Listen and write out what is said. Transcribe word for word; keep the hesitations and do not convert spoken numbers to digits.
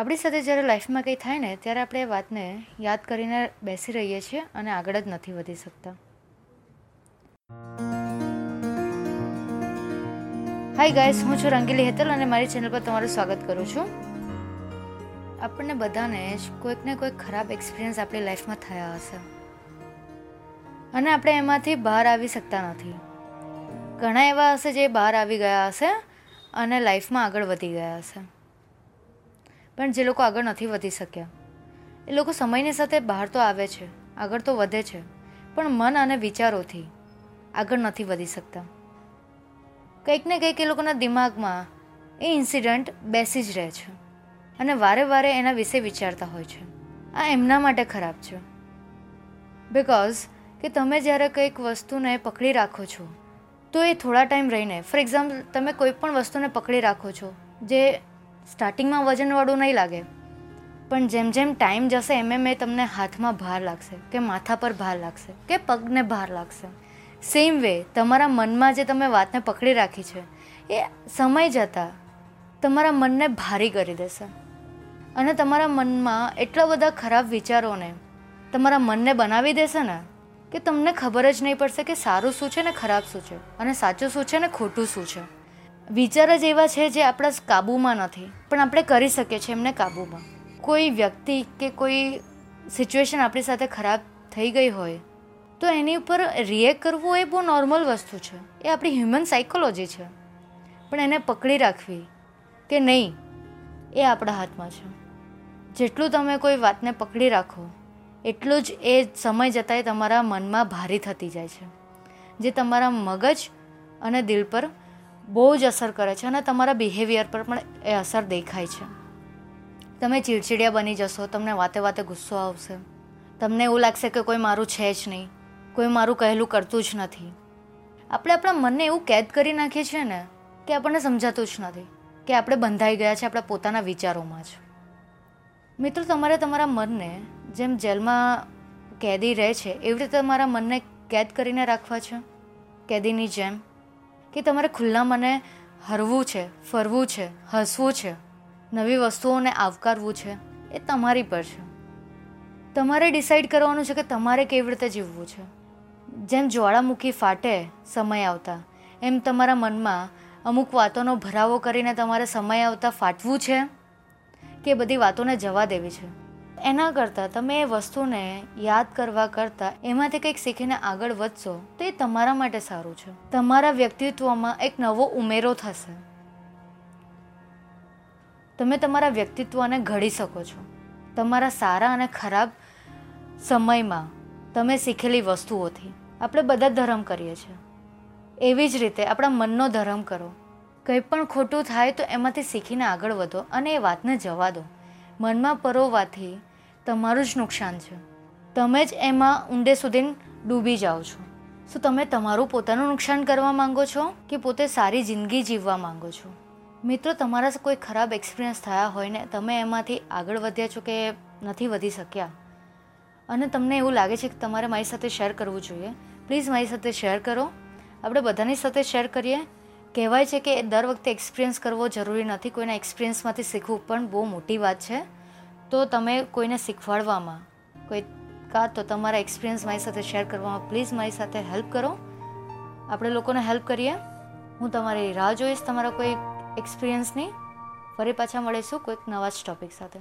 આપણી સાથે જ્યારે લાઈફમાં કંઈ થાય ને ત્યારે આપણે એ વાતને યાદ કરીને બેસી રહીએ છીએ અને આગળ જ નથી વધી શકતા. હાય ગાઈસ, હું છું રંગીલી હેતલ અને મારી ચેનલ પર તમારું સ્વાગત કરું છું. આપણને બધાને જ કોઈક ને કોઈક ખરાબ એક્સપિરિયન્સ આપણી લાઈફમાં થયા હશે અને આપણે એમાંથી બહાર આવી શકતા નથી. ઘણા એવા હશે જે બહાર આવી ગયા હશે અને લાઈફમાં આગળ વધી ગયા હશે, પણ જે લોકો આગળ નથી વધી શક્યા એ લોકો સમયની સાથે બહાર તો આવે છે, આગળ તો વધે છે, પણ મન અને વિચારોથી આગળ નથી વધી શકતા. કંઈક ને કંઈક એ લોકોના દિમાગમાં એ ઇન્સિડન્ટ બેસી જ રહે છે અને વારે વારે એના વિશે વિચારતા હોય છે. આ એમના માટે ખરાબ છે, બિકોઝ કે તમે જ્યારે કંઈક વસ્તુને પકડી રાખો છો તો એ થોડા ટાઈમ રહીને, ફોર એક્ઝામ્પલ તમે કોઈ પણ વસ્તુને પકડી રાખો છો જે સ્ટાર્ટિંગમાં વજનવાળું નહીં લાગે, પણ જેમ જેમ ટાઈમ જશે એમ એમ એ તમને હાથમાં ભાર લાગશે, કે માથા પર ભાર લાગશે, કે પગને ભાર લાગશે. સેમ વે તમારા મનમાં જે તમે વાતને પકડી રાખી છે એ સમય જતાં તમારા મનને ભારી કરી દેશે અને તમારા મનમાં એટલા બધા ખરાબ વિચારોને તમારા મનને બનાવી દેશે ને કે તમને ખબર જ નહીં પડશે કે સારું શું છે ને ખરાબ શું છે અને સાચું શું છે ને ખોટું શું છે. વિચાર જ એવા છે જે આપણા કાબૂમાં નથી, પણ આપણે કરી શકીએ છીએ એમને કાબૂમાં. કોઈ વ્યક્તિ કે કોઈ સિચ્યુએશન આપણી સાથે ખરાબ થઈ ગઈ હોય તો એની ઉપર રિએક્ટ કરવું એ બહુ નોર્મલ વસ્તુ છે, એ આપણી હ્યુમન સાયકોલોજી છે, પણ એને પકડી રાખવી કે નહીં એ આપણા હાથમાં છે. જેટલું તમે કોઈ વાતને પકડી રાખો એટલું જ એ સમય જતાંય તમારા મનમાં ભારી થતી જાય છે, જે તમારા મગજ અને દિલ પર બહુ જ અસર કરે છે અને તમારા બિહેવિયર પર પણ એ અસર દેખાય છે. તમે ચીડચીડિયા બની જશો, તમને વાતે વાતે ગુસ્સો આવશે, તમને એવું લાગશે કે કોઈ મારું છે જ નહીં, કોઈ મારું કહેલું કરતું જ નથી. આપણે આપણા મનને એવું કેદ કરી નાખીએ છીએ ને કે આપણને સમજાતું જ નથી કે આપણે બંધાઈ ગયા છે આપણા પોતાના વિચારોમાં જ. મિત્રો, તમારે તમારા મનને જેમ જેલમાં કેદી રહે છે એવી રીતે તમારા મનને કેદ કરીને રાખવા છે, કેદીની જેમ, કે તમારે ખુલ્લા મને હરવું છે, ફરવું છે, હસવું છે, નવી વસ્તુઓને આવકારવું છે, એ તમારી પર છે. તમારે ડિસાઈડ કરવાનું છે કે તમારે કેવી રીતે જીવવું છે. જેમ જ્વાળામુખી ફાટે સમય આવતા, એમ તમારા મનમાં અમુક વાતોનો ભરાવો કરીને તમારે સમય આવતા ફાટવું છે કે બધી વાતોને જવા દેવી છે. એના કરતાં તમે એ વસ્તુને યાદ કરવા કરતાં એમાંથી કંઈક શીખીને આગળ વધશો તો એ તમારા માટે સારું છે. તમારા વ્યક્તિત્વમાં એક નવો ઉમેરો થશે, તમે તમારા વ્યક્તિત્વને ઘડી શકો છો. તમારા સારા અને ખરાબ સમયમાં તમે શીખેલી વસ્તુઓથી આપણે બધા ધર્મ કરીએ છીએ, એવી જ રીતે આપણા મનનો ધર્મ કરો. કંઈ પણ ખોટું થાય તો એમાંથી શીખીને આગળ વધો અને એ વાતને જવા દો. મનમાં પરોવાથી તમારું જ નુકસાન છે, તમે જ એમાં ઊંડે સુધી ડૂબી જાઓ છો. શું તમે તમારું પોતાનું નુકસાન કરવા માગો છો કે પોતે સારી જિંદગી જીવવા માગો છો? મિત્રો, તમારા કોઈ ખરાબ એક્સપિરિયન્સ થયા હોય ને તમે એમાંથી આગળ વધ્યા છો કે નથી વધી શક્યા અને તમને એવું લાગે છે કે તમારે મારી સાથે શેર કરવું જોઈએ, પ્લીઝ મારી સાથે શેર કરો. આપણે બધાની સાથે શેર કરીએ. કહેવાય છે કે દર વખતે એક્સપિરિયન્સ કરવો જરૂરી નથી, કોઈના એક્સપિરિયન્સમાંથી શીખવું પણ બહુ મોટી વાત છે. તો તમે કોઈને શીખવાડવામાં, કોઈ કાં તો તમારા એક્સપિરિયન્સ મારી સાથે શેર કરવામાં પ્લીઝ મારી સાથે હેલ્પ કરો. આપણે લોકોને હેલ્પ કરીએ. હું તમારી રાહ જોઈશ તમારા કોઈ એક્સપિરિયન્સની. ફરી પાછા મળીશું કોઈક નવા જ ટૉપિક સાથે.